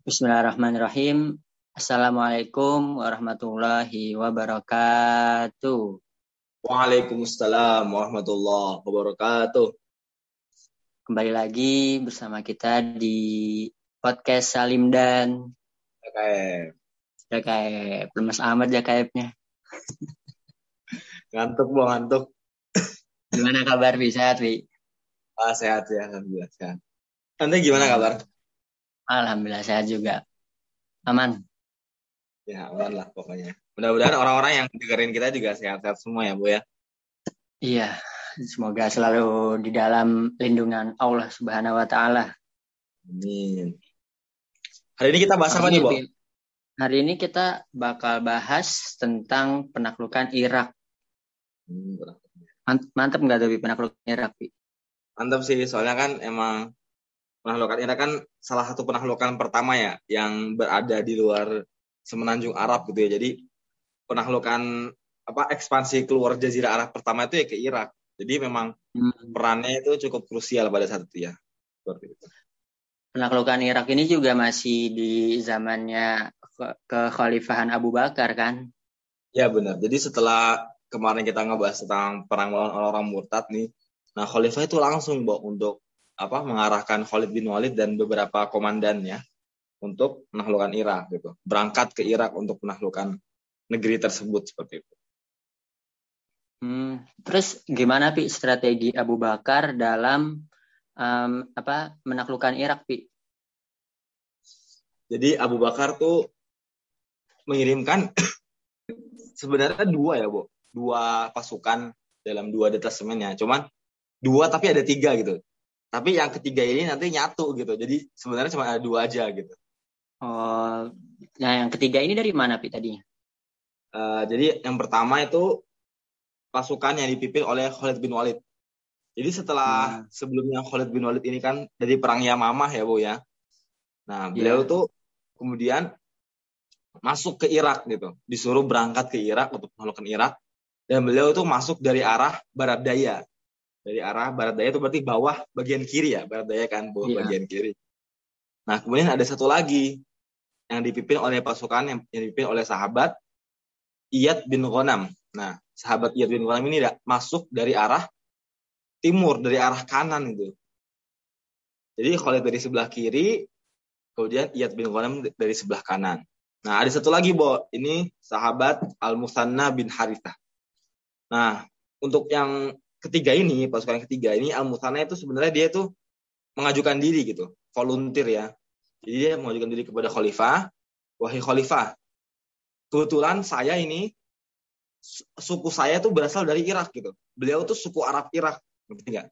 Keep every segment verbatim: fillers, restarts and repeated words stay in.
Bismillahirrahmanirrahim. Assalamualaikum warahmatullahi wabarakatuh. Waalaikumsalam warahmatullahi wabarakatuh. Kembali lagi bersama kita di podcast Salim dan Jakay. Jakay, lemes amat Jakaynya. Ngantuk loh, ngantuk. Gimana kabar, Wi? Sehat, Wi? Ah, sehat ya, alhamdulillah sehat. Anda gimana kabar? Alhamdulillah sehat juga. Aman. Ya, aman lah pokoknya. Mudah-mudahan orang-orang yang dengerin kita juga sehat-sehat semua ya, Bu ya. Iya, semoga selalu di dalam lindungan Allah Subhanahu wa taala. Amin. Hari ini kita bahas apa nih, Bu? Hari ini kita bakal bahas tentang penaklukan Irak. Hmm, mantap enggak tuh penaklukan Irak, Bi? Mantap sih, soalnya kan emang penaklukan Irak kan salah satu penaklukan pertama ya yang berada di luar semenanjung Arab gitu ya. Jadi penaklukan apa ekspansi keluar Jazirah Arab pertama itu ya ke Irak. Jadi memang hmm. perannya itu cukup krusial pada saat itu ya. Seperti itu. Penaklukan Irak ini juga masih di zamannya ke- kekhalifahan Abu Bakar kan? Ya benar. Jadi setelah kemarin kita ngebahas tentang perang melawan orang-orang murtad nih. Nah, khalifah itu langsung bawa untuk apa mengarahkan Khalid bin Walid dan beberapa komandannya untuk menaklukkan Irak gitu. Berangkat ke Irak untuk menaklukkan negeri tersebut seperti itu. Hmm, terus gimana Pi strategi Abu Bakar dalam um, apa menaklukkan Irak, Pi? Jadi Abu Bakar tuh mengirimkan sebenarnya dua ya, Bu. Dua pasukan dalam dua detasemen ya. Cuman dua tapi ada tiga gitu. Tapi yang ketiga ini nanti nyatu gitu. Jadi sebenarnya cuma ada dua aja gitu. Oh, nah yang ketiga ini dari mana Pi tadinya? Uh, jadi yang pertama itu pasukan yang dipimpin oleh Khalid bin Walid. Jadi setelah hmm. sebelumnya Khalid bin Walid ini kan dari perang Yamamah ya Bu ya. Nah beliau yeah. tuh kemudian masuk ke Irak gitu. Disuruh berangkat ke Irak untuk menaklukkan Irak. Dan beliau tuh masuk dari arah barat daya. Dari arah barat daya itu berarti bawah bagian kiri ya. Barat daya kan bawah yeah. bagian kiri. Nah kemudian ada satu lagi. Yang dipimpin oleh pasukan. Yang, yang dipimpin oleh sahabat. Iyad bin Ghanam. Nah sahabat Iyad bin Ghanam ini masuk dari arah timur. Dari arah kanan gitu. Jadi Khalid dari sebelah kiri. Kemudian Iyad bin Ghanam dari sebelah kanan. Nah ada satu lagi Bo. Ini sahabat Al-Muthanna bin Harithah. Nah untuk yang ketiga ini, pasukan ketiga ini Al-Muthanna itu sebenarnya dia itu mengajukan diri gitu, volunteer ya. Jadi dia mengajukan diri kepada khalifah, wahai khalifah, kebetulan saya ini suku saya tuh berasal dari Irak gitu. Beliau tuh suku Arab Irak, ngerti enggak?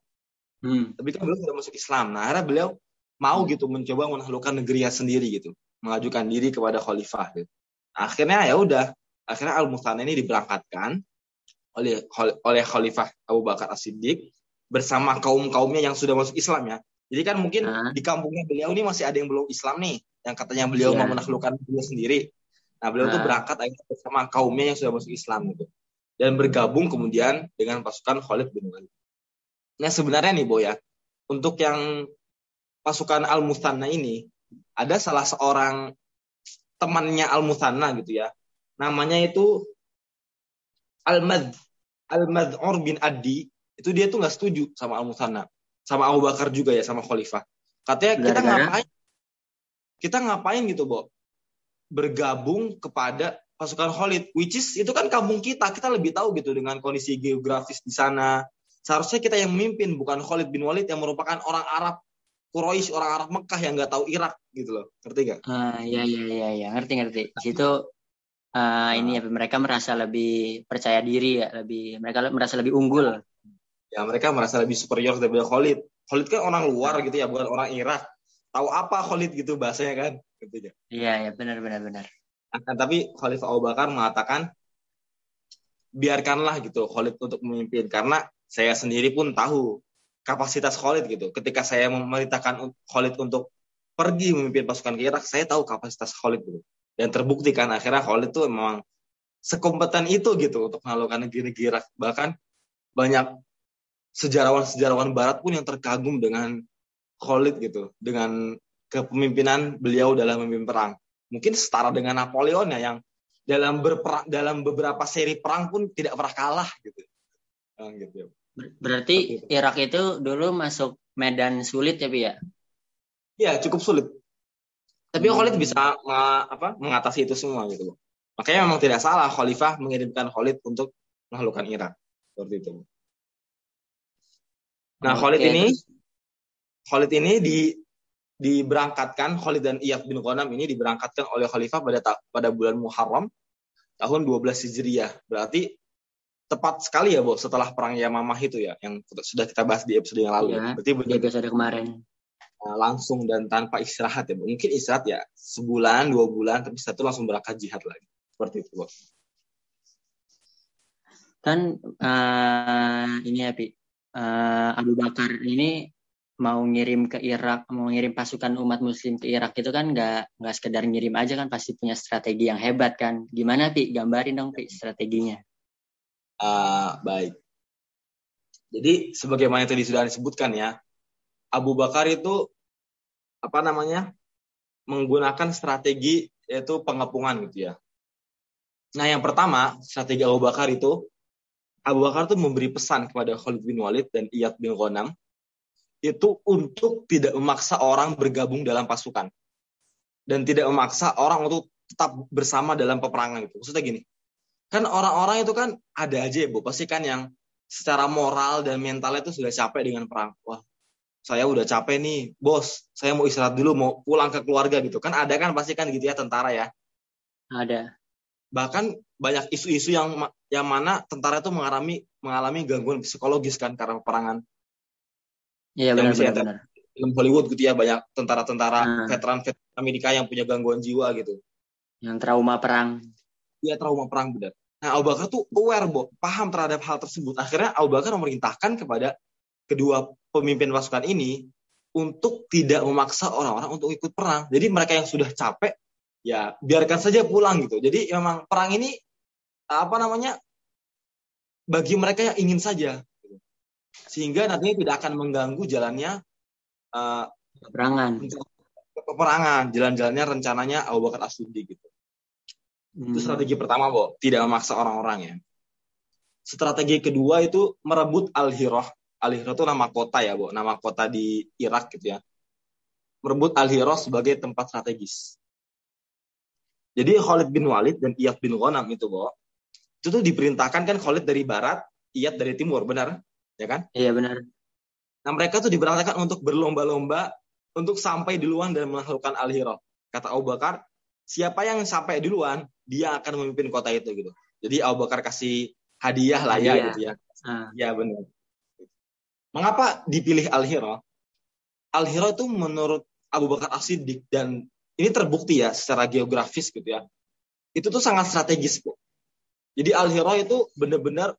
Hmm. Tapi kan beliau sudah masuk Islam. Nah, akhirnya beliau mau gitu mencoba menaklukkan negerinya sendiri gitu, mengajukan diri kepada khalifah gitu. Akhirnya ya udah, akhirnya Al-Muthanna ini diberangkatkan oleh oleh Khalifah Abu Bakar As-Siddiq bersama kaum-kaumnya yang sudah masuk Islam ya. Jadi kan mungkin nah. di kampungnya beliau ini masih ada yang belum Islam nih, yang katanya beliau yeah. mau menaklukkan beliau sendiri. Nah, beliau nah. tuh berangkat akhirnya bersama kaumnya yang sudah masuk Islam gitu. Dan bergabung kemudian dengan pasukan Khalid bin Walid. Nah, sebenarnya nih Bo ya, untuk yang pasukan Al-Muthanna ini ada salah seorang temannya Al-Muthanna gitu ya. Namanya itu Al-Madh Al-Madh'ur bin Adi, itu dia tuh nggak setuju sama Al-Muthanna, sama Abu Bakar juga ya, sama Khalifah. Katanya Gara-gara. kita ngapain? Kita ngapain gitu, Bo? Bergabung kepada pasukan Khalid, which is itu kan kampung kita, kita lebih tahu gitu dengan kondisi geografis di sana. Seharusnya kita yang memimpin, bukan Khalid bin Walid yang merupakan orang Arab Quraisy, orang Arab Mekah yang nggak tahu Irak gitu loh, ngerti nggak? Ah, ya ya ya ya, ngerti ngerti. Itu Uh, ini ya mereka merasa lebih percaya diri ya, lebih mereka merasa lebih unggul. Ya mereka merasa lebih superior daripada Khalid. Khalid kan orang luar gitu ya, bukan orang Irak. Tahu apa Khalid gitu bahasanya kan? Gitu ya. Iya ya, benar benar benar. Nah, tapi Khalifah Abu Bakar mengatakan biarkanlah gitu Khalid untuk memimpin karena saya sendiri pun tahu kapasitas Khalid gitu. Ketika saya memerintahkan Khalid untuk pergi memimpin pasukan ke Irak, saya tahu kapasitas Khalid gitu. Dan terbukti kan akhirnya Khalid tuh memang sekompeten itu gitu untuk menaklukkan negeri-negeri Irak. Bahkan banyak sejarawan-sejarawan barat pun yang terkagum dengan Khalid gitu, dengan kepemimpinan beliau dalam memimpin perang. Mungkin setara dengan Napoleon ya, yang dalam berperang, dalam beberapa seri perang pun tidak pernah kalah gitu. Nah, gitu. Berarti gitu. Irak itu dulu masuk medan sulit ya, Bi ya? Iya, cukup sulit. Tapi hmm. Khalid bisa uh, apa, mengatasi itu semua gitu. Makanya memang tidak salah khalifah mengirimkan Khalid untuk menaklukkan Irak seperti itu. Nah, Khalid okay. ini Khalid ini di diberangkatkan Khalid dan Iyad bin Ghanam ini diberangkatkan oleh khalifah pada pada bulan Muharram tahun dua belas Hijriah. Berarti tepat sekali ya, Bo, setelah perang Yamamah itu ya, yang sudah kita bahas di episode yang lalu. Ya, berarti episode kemarin. Langsung dan tanpa istirahat ya, Bo. Mungkin istirahat ya sebulan, dua bulan, tapi setelah itu langsung berangkat jihad lagi. Seperti itu, Bo. Kan uh, ini ya, Pi. Uh, Abu Bakar ini mau ngirim ke Irak, mau ngirim pasukan umat Muslim ke Irak itu kan nggak nggak sekedar ngirim aja kan, pasti punya strategi yang hebat kan. Gimana Pi? Gambarin dong Pi strateginya. Uh, baik. Jadi sebagaimana tadi sudah disebutkan ya, Abu Bakar itu apa namanya menggunakan strategi yaitu pengepungan gitu ya. Nah yang pertama strategi Abu Bakar itu, Abu Bakar itu memberi pesan kepada Khalid bin Walid dan Iyad bin Ghanam itu untuk tidak memaksa orang bergabung dalam pasukan dan tidak memaksa orang untuk tetap bersama dalam peperangan itu. Maksudnya gini, kan orang-orang itu kan ada aja ya, Bu, pasti kan yang secara moral dan mentalnya itu sudah capek dengan perang. Wah, saya udah capek nih, bos. Saya mau istirahat dulu, mau pulang ke keluarga gitu. Kan ada kan pasti kan gitu ya tentara ya. Ada. Bahkan banyak isu-isu yang yang mana tentara itu mengalami mengalami gangguan psikologis kan karena peperangan. Iya benar benar. Film Hollywood gitu ya, banyak tentara-tentara hmm. veteran veteran Amerika yang punya gangguan jiwa gitu. Yang trauma perang. Iya, trauma perang benar. Nah, Abu Bakar tuh aware, Bo, paham terhadap hal tersebut. Akhirnya Abu Bakar memerintahkan kepada kedua pemimpin pasukan ini untuk tidak memaksa orang-orang untuk ikut perang. Jadi mereka yang sudah capek ya biarkan saja pulang gitu. Jadi memang perang ini apa namanya bagi mereka yang ingin saja, gitu. Sehingga nantinya tidak akan mengganggu jalannya uh, peperangan, peperangan, jalan-jalannya rencananya Abu Bakar As-Siddiq gitu. Hmm. Itu strategi pertama, Bo, tidak memaksa orang-orang ya. Strategi kedua itu merebut Al-Hirah. Al-Hirah itu nama kota ya, Bo, nama kota di Irak gitu ya. Merebut Al-Hirah sebagai tempat strategis. Jadi Khalid bin Walid dan Iyad bin Ghanam itu, Bo, itu tuh diperintahkan kan Khalid dari barat, Iyad dari timur, benar? Ya kan? Iya, benar. Nah, mereka tuh diperintahkan untuk berlomba-lomba untuk sampai duluan dan menaklukkan Al-Hirah. Kata Abu Bakar, siapa yang sampai duluan, dia akan memimpin kota itu gitu. Jadi Abu Bakar kasih hadiah lah ya gitu ya. Iya, hmm. benar. Mengapa dipilih Al-Hirah? Al-Hirah itu menurut Abu Bakar As-Siddiq dan ini terbukti ya secara geografis gitu ya. Itu tuh sangat strategis, Bu. Jadi Al-Hirah itu benar-benar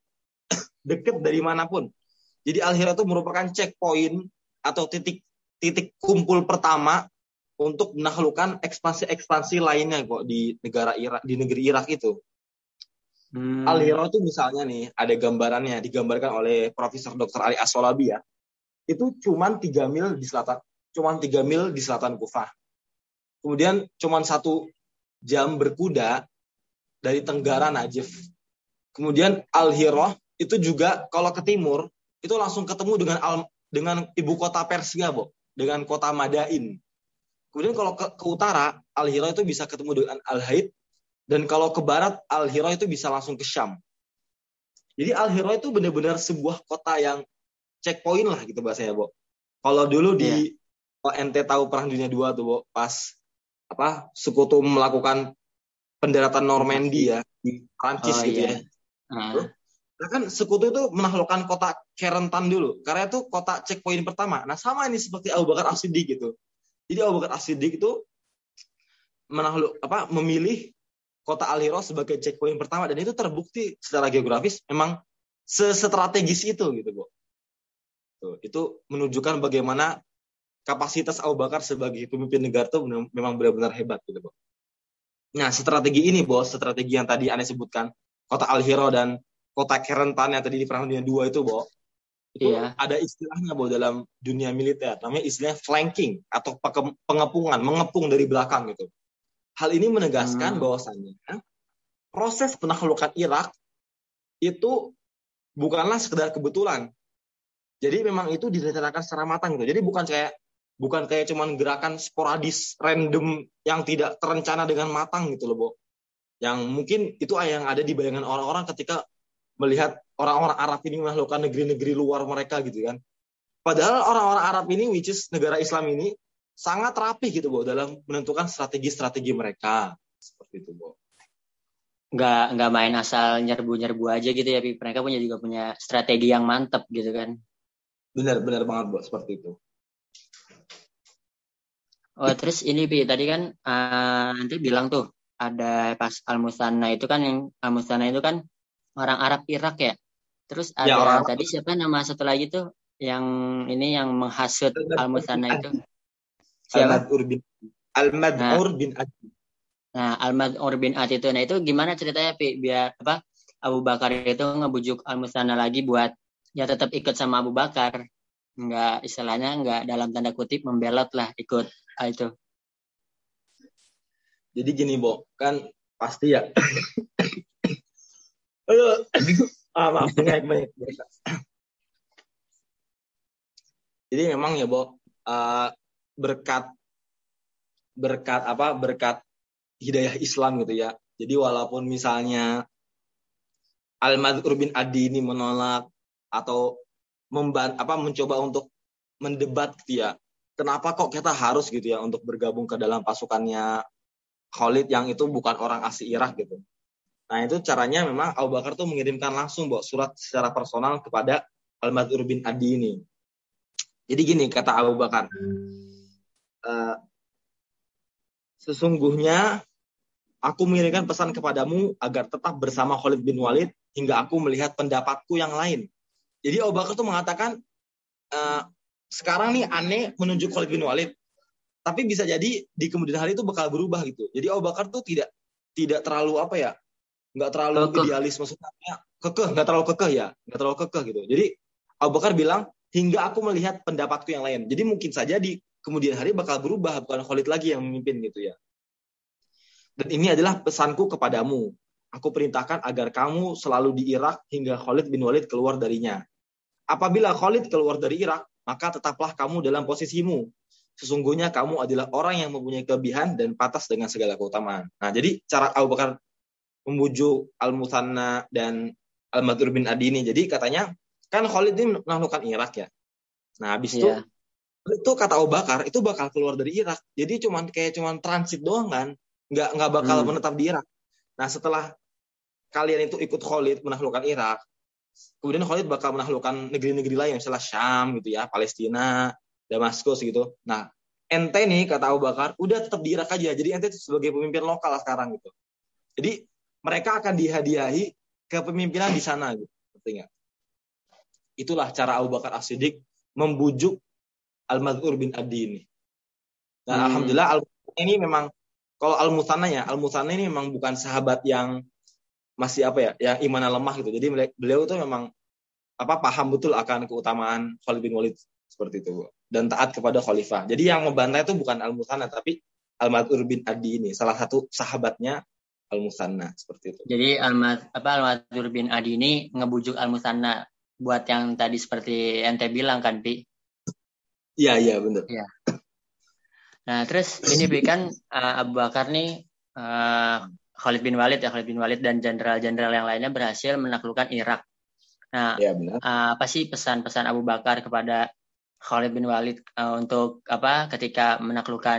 dekat dari manapun. Jadi Al-Hirah itu merupakan checkpoint atau titik titik kumpul pertama untuk menaklukkan ekspansi-ekspansi lainnya kok di negara Irak, di negeri Irak itu. Hmm. Al-Hirah itu misalnya nih ada gambarannya digambarkan oleh Profesor Doktor Ali As-Solabi ya. Itu cuman tiga mil di selatan, cuman tiga mil di selatan Kufah. Kemudian cuma satu jam berkuda dari Tenggara Najaf. Kemudian Al-Hirah itu juga kalau ke timur itu langsung ketemu dengan Al, dengan ibu kota Persia, Bo, dengan kota Madain. Kemudian kalau ke, ke utara Al-Hirah itu bisa ketemu dengan Al-Haid dan kalau ke barat Al-Hirah itu bisa langsung ke Syam. Jadi Al-Hirah itu benar-benar sebuah kota yang checkpoint lah gitu bahasanya, Bo. Kalau dulu di yeah. N T tahu Perang Dunia dua tuh, Bo, pas apa sekutu melakukan pendaratan Normandy ya di Prancis oh, gitu iya. ya. Nah. Nah kan sekutu itu menaklukkan kota Kerentan dulu karena itu kota checkpoint pertama. Nah sama ini seperti Abu Bakar As-Siddiq gitu. Jadi Abu Bakar As-Siddiq itu menakluk apa memilih kota Al-Hirah sebagai checkpoint pertama dan itu terbukti secara geografis memang sestrategis itu gitu, Bu. Tuh, itu menunjukkan bagaimana kapasitas Abu Bakar sebagai pemimpin negara itu memang benar-benar hebat gitu, Bo. Nah, strategi ini, Bo, strategi yang tadi Anda sebutkan, kota Al-Hirah dan kota Kerentan yang tadi di Perang Dunia Dua itu, Bo. Itu iya. Ada istilahnya, Bo, dalam dunia militer. Namanya istilahnya flanking atau pengepungan, mengepung dari belakang gitu. Hal ini menegaskan hmm. bahwasannya proses penaklukan Irak itu bukanlah sekedar kebetulan. Jadi memang itu direncanakan secara matang gitu. Jadi bukan kayak bukan kayak cuman gerakan sporadis, random yang tidak terencana dengan matang gitu loh, Bo. Yang mungkin itu yang ada di bayangan orang-orang ketika melihat orang-orang Arab ini melakukan negeri-negeri luar mereka gitu kan. Padahal orang-orang Arab ini, which is negara Islam ini, sangat rapi gitu, Bo, dalam menentukan strategi-strategi mereka. Seperti itu, Bo. Nggak, nggak main asal nyerbu-nyerbu aja gitu ya, Pi. Mereka punya juga punya strategi yang mantep gitu kan. Benar, benar banget, Bo. Seperti itu. Oh, terus ini, Pi. Tadi kan uh, nanti bilang tuh, ada pas Al-Muthanna itu kan, yang Al-Muthanna itu kan, orang Arab Irak ya. Terus ada ya, orang tadi Arab. Siapa nama satu lagi tuh yang ini yang menghasut Al-Muthanna itu? Siapa? Al-Madh'ur bin Al-Madh'ur bin Adi. Nah, Al-Madh'ur bin Adi itu. Nah, itu gimana ceritanya, Pi? Biar apa? Abu Bakar itu ngebujuk Al-Muthanna lagi buat ya tetap ikut sama Abu Bakar. Enggak, istilahnya enggak dalam tanda kutip membelot lah, ikut itu. Jadi gini, Bo, kan pasti ya. Aduh, ah, maaf, banyak, banyak. Jadi memang ya, Bo, uh, berkat berkat apa berkat hidayah Islam gitu ya. Jadi walaupun misalnya Al-Madh'ur bin Adi ini menolak atau memban apa mencoba untuk mendebat gitu ya. Kenapa kok kita harus gitu ya untuk bergabung ke dalam pasukannya Khalid yang itu bukan orang asli Irak gitu. Nah, itu caranya memang Abu Bakar tuh mengirimkan langsung, Bo, surat secara personal kepada Al-Madh'ur bin Adi ini. Jadi gini, kata Abu Bakar. Uh, Sesungguhnya, aku mengirimkan pesan kepadamu agar tetap bersama Khalid bin Walid hingga aku melihat pendapatku yang lain. Jadi Abu Bakar tuh mengatakan, uh, sekarang nih aneh menunjuk Khalid bin Walid. Tapi bisa jadi di kemudian hari itu bakal berubah gitu. Jadi Abu Bakar tuh tidak, tidak terlalu apa ya, nggak terlalu kekeh. Idealis maksudnya kekeh nggak terlalu kekeh ya nggak terlalu kekeh gitu. Jadi Abu Bakar bilang hingga aku melihat pendapatku yang lain. Jadi mungkin saja di kemudian hari bakal berubah, bukan Khalid lagi yang memimpin gitu ya. Dan ini adalah pesanku kepadamu, aku perintahkan agar kamu selalu di Irak hingga Khalid bin Walid keluar darinya. Apabila Khalid keluar dari Irak, maka tetaplah kamu dalam posisimu. Sesungguhnya kamu adalah orang yang mempunyai kelebihan dan pantas dengan segala keutamaan. Nah, jadi cara Abu Bakar membujuk Al-Muthanna dan Al-Madh'ur bin Adi ini. Jadi katanya, kan Khalid ini menaklukkan Irak ya. Nah, habis yeah. itu, itu kata Abu Bakar, itu bakal keluar dari Irak. Jadi cuman kayak cuman transit doang kan. Nggak, nggak bakal hmm. menetap di Irak. Nah, setelah kalian itu ikut Khalid menaklukkan Irak, kemudian Khalid bakal menaklukkan negeri-negeri lain, misalnya Syam gitu ya, Palestina, Damaskus gitu. Nah, ente nih, kata Abu Bakar, udah tetap di Irak aja. Jadi ente sebagai pemimpin lokal lah sekarang gitu. Jadi, mereka akan dihadiahi kepemimpinan di sana gitu. Artinya, itulah cara Abu Bakar As-Siddiq membujuk Al-Madh'ur bin Adi ini. Dan hmm. alhamdulillah Al-Muthanna ini memang, kalau Al-Muthanna ya, Al-Muthanna ini memang bukan sahabat yang masih apa ya, yang imannya lemah gitu. Jadi beliau tuh memang apa paham betul akan keutamaan Khalid bin Walid seperti itu, dan taat kepada khalifah. Jadi yang membantai itu bukan Al-Muthanna tapi Al-Madh'ur bin Adi ini, salah satu sahabatnya Al-Muthanna seperti itu. Jadi Al-Mad apa Al-Madh'ur bin Adi ini ngebujuk Al-Muthanna buat yang tadi seperti ente bilang kan, Pi? Iya, iya, benar. Iya. Nah, terus ini Pi kan uh, Abu Bakar nih uh, Khalid bin Walid ya, Khalid bin Walid dan jenderal-jenderal yang lainnya berhasil menaklukkan Irak. Nah, ya, benar. Uh, apa sih pesan-pesan Abu Bakar kepada Khalid bin Walid uh, untuk apa ketika menaklukkan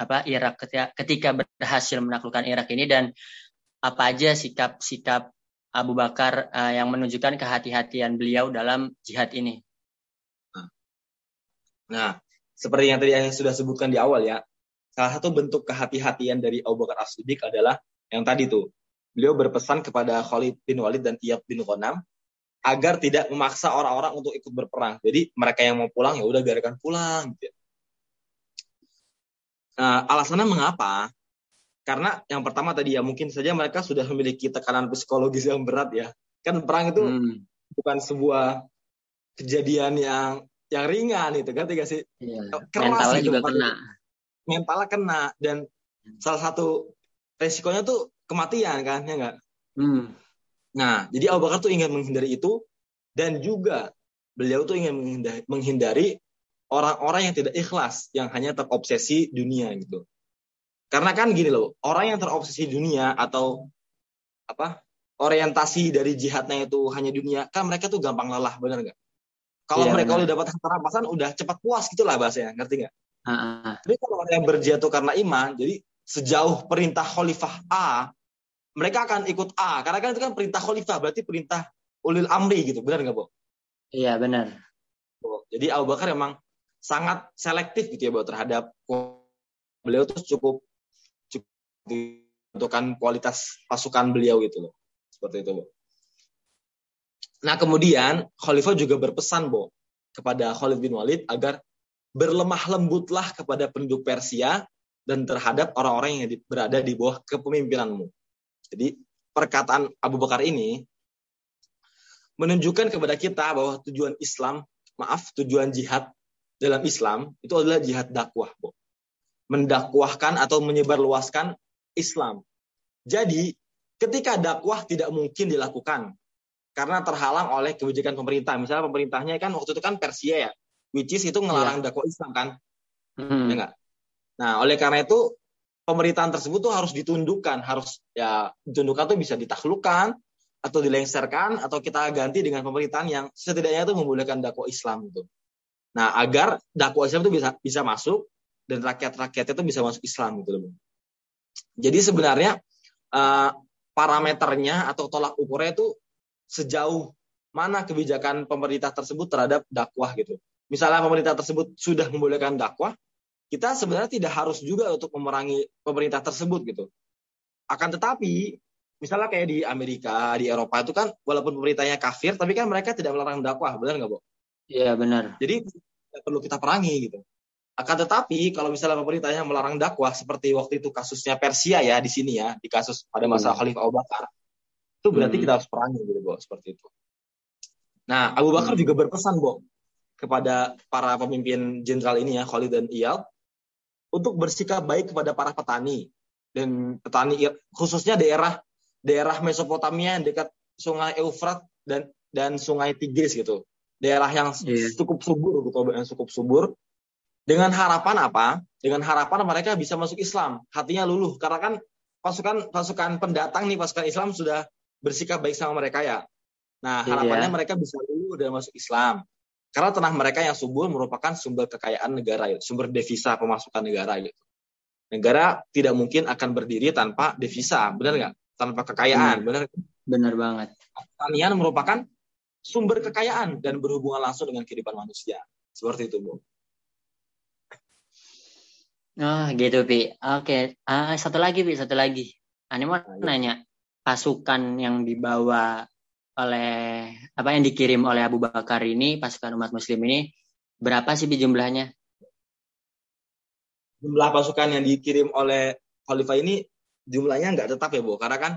apa Irak, ketika, ketika berhasil menaklukkan Irak ini, dan apa aja sikap-sikap Abu Bakar uh, yang menunjukkan kehati-hatian beliau dalam jihad ini? Nah, seperti yang tadi yang sudah sebutkan di awal ya, salah satu bentuk kehati-hatian dari Abu Bakar As-Siddiq adalah yang tadi tuh, beliau berpesan kepada Khalid bin Walid dan Iyad bin Ghanam agar tidak memaksa orang-orang untuk ikut berperang. Jadi mereka yang mau pulang ya udah biarkan pulang. Gitu. Nah, alasannya mengapa? Karena yang pertama tadi ya, mungkin saja mereka sudah memiliki tekanan psikologis yang berat ya Kan perang itu hmm. bukan sebuah kejadian yang yang ringan itu kan, tidak sih? Iya. Mentalnya juga kena. Mentalnya kena dan salah satu resikonya tuh kematian kan, ya nggak? Hmm. Nah, jadi Abu Bakar tuh ingin menghindari itu dan juga beliau tuh ingin menghindari, menghindari orang-orang yang tidak ikhlas, yang hanya terobsesi dunia gitu. Karena kan gini loh, orang yang terobsesi dunia atau apa orientasi dari jihadnya itu hanya dunia, kan mereka tuh gampang lelah, benar nggak? Kalau ya, mereka udah dapat harta rampasan, udah cepat puas gitulah bahasanya, ngerti nggak? Uh-huh. Tapi kalau orang yang berjihad itu karena iman, jadi sejauh perintah khalifah A, mereka akan ikut A, karena kan itu kan perintah khalifah, berarti perintah ulil amri gitu, benar nggak, Bo? Iya benar. Jadi Abu Bakar emang sangat selektif gitu ya, Bo, terhadap beliau tuh cukup cukup menentukan kualitas pasukan beliau gitu loh, seperti itu, Bo. Nah kemudian Khalifah juga berpesan, Bo, kepada Khalid bin Walid agar berlemah lembutlah kepada penduduk Persia dan terhadap orang-orang yang berada di bawah kepemimpinanmu. Jadi perkataan Abu Bakar ini menunjukkan kepada kita bahwa tujuan Islam, maaf tujuan jihad dalam Islam itu adalah jihad dakwah, Bo. Mendakwahkan atau menyebarluaskan Islam. Jadi ketika dakwah tidak mungkin dilakukan karena terhalang oleh kebijakan pemerintah. Misalnya pemerintahnya kan waktu itu kan Persia ya, which is itu ngelarang yeah. dakwah Islam kan, hmm. ya enggak? Nah, oleh karena itu pemerintahan tersebut tuh harus ditundukkan, harus ya ditundukkan tuh bisa ditaklukkan atau dilengsarkan atau kita ganti dengan pemerintahan yang setidaknya itu membolehkan dakwah Islam gitu. Nah, agar dakwah Islam itu bisa bisa masuk dan rakyat-rakyatnya itu bisa masuk Islam gitu loh. Jadi sebenarnya uh, parameternya atau tolak ukurnya itu sejauh mana kebijakan pemerintah tersebut terhadap dakwah gitu. Misalnya pemerintah tersebut sudah membolehkan dakwah, kita sebenarnya tidak harus juga untuk memerangi pemerintah tersebut gitu. Akan tetapi, misalnya kayak di Amerika, di Eropa itu kan walaupun pemerintahnya kafir, tapi kan mereka tidak melarang dakwah, benar nggak, Bo? Iya benar. Jadi tidak perlu kita perangi gitu. Akan tetapi kalau misalnya pemerintahnya melarang dakwah, seperti waktu itu kasusnya Persia ya di sini ya, di kasus pada masa hmm. Khalifah Abu Bakar. Itu berarti hmm. kita harus perangi gitu, Bo, seperti itu. Nah, Abu Bakar hmm. juga berpesan, Bo, kepada para pemimpin jenderal ini ya, Khalid dan Iyad, untuk bersikap baik kepada para petani dan petani khususnya daerah daerah Mesopotamia dekat Sungai Eufrat dan dan Sungai Tigris gitu. Daerah yang yeah. cukup subur gitu, yang cukup subur. Dengan harapan apa? Dengan harapan mereka bisa masuk Islam, hatinya luluh karena kan pasukan pasukan pendatang nih, pasukan Islam sudah bersikap baik sama mereka ya. Nah, harapannya iya. mereka bisa luluh dan masuk Islam. Karena tanah mereka yang subur merupakan sumber kekayaan negara, sumber devisa pemasukan negara gitu. Negara tidak mungkin akan berdiri tanpa devisa, benar nggak? Tanpa kekayaan, benar? Benar banget. Pertanian merupakan sumber kekayaan dan berhubungan langsung dengan kehidupan manusia. Seperti itu, Bu. Ah, oh, gitu, Pi. Oke. Okay. Ah, satu lagi, Pi, satu lagi. Ane mau nanya. Pasukan yang dibawa oleh apa yang dikirim oleh Abu Bakar ini, pasukan umat Muslim ini berapa sih jumlahnya? Jumlah pasukan yang dikirim oleh Khalifah ini jumlahnya nggak tetap ya, Bu, karena kan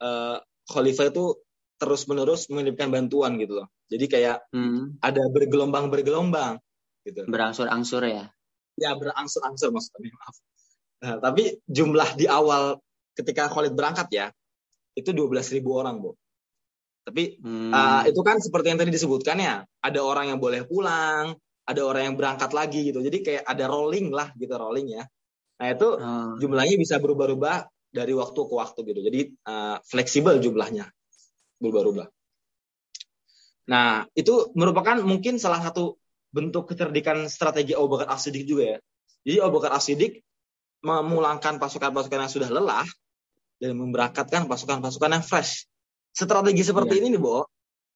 uh, Khalifah itu terus menerus mengirimkan bantuan gitu loh. Jadi kayak hmm. ada bergelombang bergelombang gitu. Berangsur-angsur ya? Ya berangsur-angsur maksudnya maaf. Nah, tapi jumlah di awal ketika Khalid berangkat ya. Itu dua belas ribu orang, Bu. Tapi hmm. uh, itu kan seperti yang tadi disebutkan ya, ada orang yang boleh pulang, ada orang yang berangkat lagi gitu. Jadi kayak ada rolling lah gitu, rolling ya. Nah itu hmm. jumlahnya bisa berubah-ubah dari waktu ke waktu gitu. Jadi uh, fleksibel jumlahnya, berubah-ubah. Nah itu merupakan mungkin salah satu bentuk kecerdikan strategi Abu Bakar As-Siddiq juga ya. Jadi Abu Bakar As-Siddiq memulangkan pasukan-pasukan yang sudah lelah, dan memberangkatkan pasukan-pasukan yang fresh. Strategi seperti yeah. ini nih, Bo,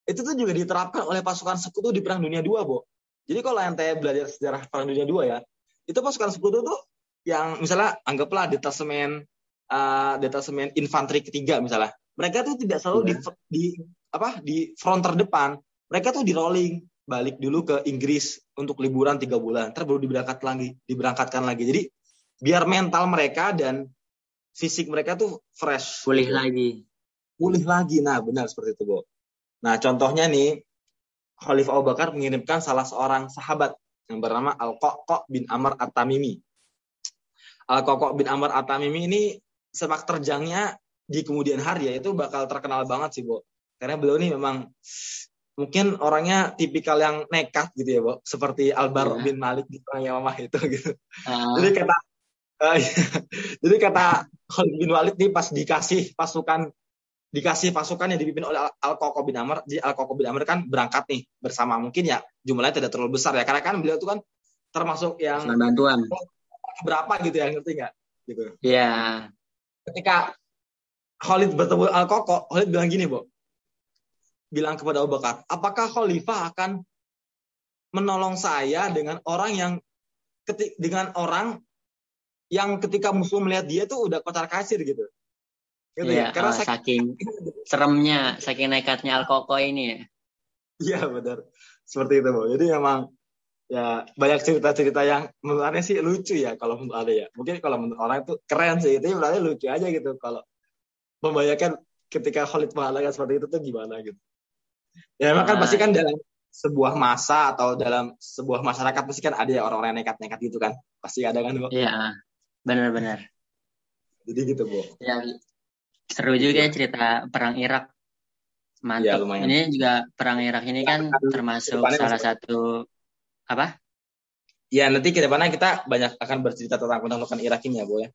itu tuh juga diterapkan oleh pasukan sekutu di Perang Dunia Dua, Bo. Jadi kalau ente belajar sejarah Perang Dunia Dua ya, itu pasukan sekutu tuh yang misalnya anggaplah detasemen uh, detasemen infanteri ketiga misalnya, mereka tuh tidak selalu yeah. di, di apa di front terdepan, mereka tuh di rolling balik dulu ke Inggris untuk liburan tiga bulan, ntar baru diberangkat lagi, diberangkatkan lagi. Jadi biar mental mereka dan fisik mereka tuh fresh, pulih lagi, pulih lagi. Nah benar seperti itu, Bo. Nah, contohnya nih, Khalifah Abu Bakar mengirimkan salah seorang sahabat yang bernama Al-Qa'qa bin Amr At Tamimi. Al-Qa'qa bin Amr At Tamimi ini sepak terjangnya di kemudian hari, ya, itu bakal terkenal banget sih, Bo. Karena beliau ini memang mungkin orangnya tipikal yang nekat gitu ya, Bo. Seperti Al-Bara' ya. bin Malik di orang Yamamah itu gitu. Uh. Jadi kata uh, Jadi kata Khalid bin Walid nih pas dikasih pasukan dikasih pasukan yang dipimpin oleh Al-Qa'qa bin Amr, di Al-Qa'qa bin Amr kan berangkat nih bersama, mungkin ya jumlahnya tidak terlalu besar ya, karena kan beliau itu kan termasuk yang bantuan berapa gitu ya, ngerti nggak gitu ya. Ketika Khalid bertemu Al-Qa'qa, Khalid bilang gini, Bo, bilang kepada Abu Bakar, apakah Khalifah akan menolong saya dengan orang yang ketik dengan orang yang ketika musuh melihat dia tuh udah kocar kacir gitu. Gitu ya, ya? Karena oh, saking seremnya, saking nekatnya Al-Qa'qa ini ya. Iya benar, seperti itu, Bo. Jadi emang ya banyak cerita-cerita yang menurutnya sih lucu ya, kalau menurut ada ya. Mungkin kalau menurut orang itu keren sih, itu berarti lucu aja gitu. Kalau membayangkan ketika Khalid menghalalkan seperti itu tuh gimana gitu. Ya memang nah, kan pasti kan dalam sebuah masa atau dalam sebuah masyarakat pasti kan ada ya orang-orang yang nekat-nekat gitu kan. Pasti ada kan, Bo. Iya, benar-benar. Jadi gitu, Bo. Ya. Seru juga ya cerita perang Irak. Mantap. Ya, ini juga perang Irak ini kan ya, termasuk salah masalah. satu apa? Ya, nanti ke depannya kita banyak akan bercerita tentang penaklukan Irak ini ya, Bo ya.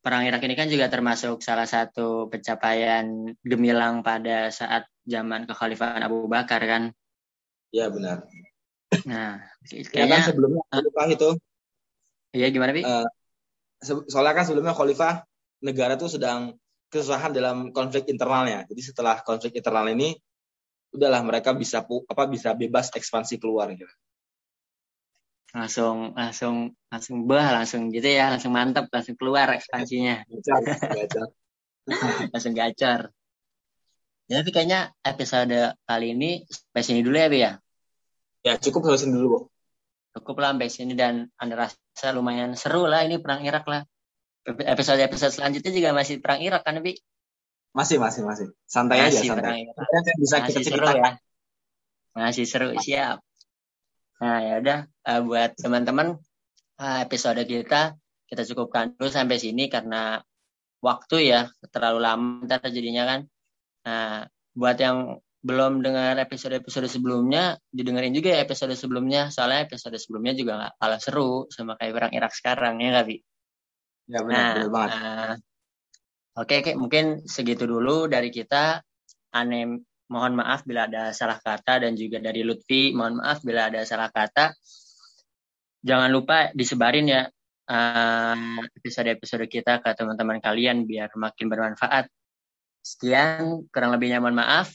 Perang Irak ini kan juga termasuk salah satu pencapaian gemilang pada saat zaman kekhalifahan Abu Bakar kan. Ya, benar. Nah, kayaknya ya, kan sebelumnya Khalifah itu. Iya, gimana, Bi? Uh, soalnya kan sebelumnya Khalifah negara tuh sedang kesusahan dalam konflik internalnya. Jadi setelah konflik internal ini, udahlah mereka bisa apa bisa bebas ekspansi keluar gitu. Langsung langsung langsung bah langsung gitu ya, langsung mantep, langsung keluar ekspansinya. Gacor. Langsung gacor. Ya, tapi kayaknya episode kali ini sampai sini dulu ya, Bi ya. Ya, cukup sampai sini dulu, Bo. Cukup lah sampai sini, dan Anda rasa lumayan seru lah ini perang Irak lah. Episode-episode selanjutnya juga masih perang Irak kan, Bi? Masih, masih, masih. Santai masih aja, santai. Bisa masih kita seru ya. Masih seru, siap. Nah, ya udah, buat teman-teman, episode kita kita cukupkan dulu sampai sini karena waktu ya terlalu lama ntar jadinya kan. Nah, buat yang belum dengar episode-episode sebelumnya, didengerin juga ya episode sebelumnya. Soalnya episode sebelumnya juga nggak kalah seru sama kayak perang Irak sekarang ya, nggak, Bi? Ya, benar, nah, benar uh, oke, okay, okay. Mungkin segitu dulu dari kita. Ane mohon maaf bila ada salah kata, dan juga dari Lutfi mohon maaf bila ada salah kata. Jangan lupa disebarin ya uh, episode-episode kita ke teman-teman kalian biar makin bermanfaat. Sekian, kurang lebihnya mohon maaf.